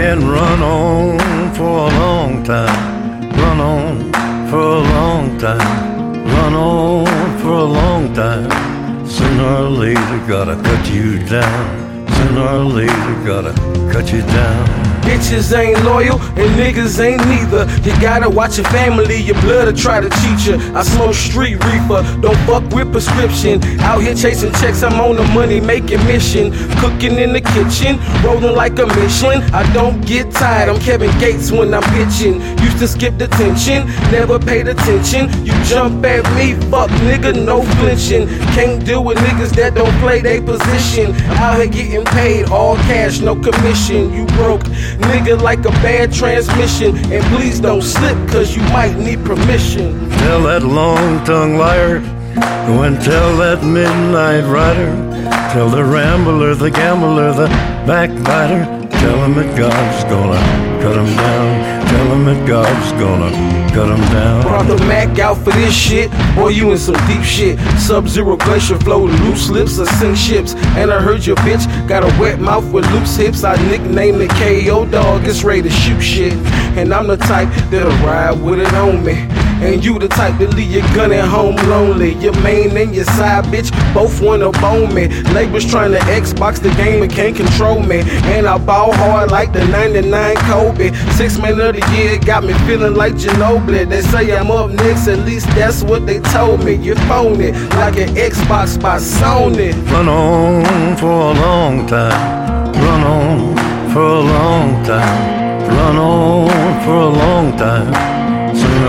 can run on for a long time, run on for a long time, run on for a long time. Sooner or later, gotta cut you down. Sooner or later, gotta cut you down. Bitches ain't loyal and niggas ain't neither. You gotta watch your family, your blood'll try to cheat you. I smoke street reefer, don't fuck with prescription. Out here chasing checks, I'm on a money making mission. Cooking in the kitchen, rolling like a Michelin. I don't get tired, I'm Kevin Gates when I'm pitching. Used to skip detention, never paid attention. You jump at me, fuck nigga, no flinching. Can't deal with niggas that don't play their position. I'm out here getting paid, all cash, no commission. You broke nigga like a bad transmission, and please don't slip, cause you might need permission. Tell that long-tongued liar, go and tell that midnight rider, tell the rambler, the gambler, the backbiter, tell him that God's gonna cut him down, tell him that God's gonna cut him down. Brought the Mac out for this shit, boy you in some deep shit. Sub-Zero glacier flow, loose lips, I sink ships. And I heard your bitch got a wet mouth with loose hips. I nicknamed it KO Dog, it's ready to shoot shit. And I'm the type that'll ride with it on me, and you the type to leave your gun at home lonely. Your main and your side bitch both wanna bone me. Labels trying to Xbox the game and can't control me. And I ball hard like the 99 Kobe. 6 man of the year got me feeling like Ginobili. They say I'm up next, at least that's what they told me. You phony like an Xbox by Sony. Run on for a long time, run on for a long time, run on for a long time. Sooner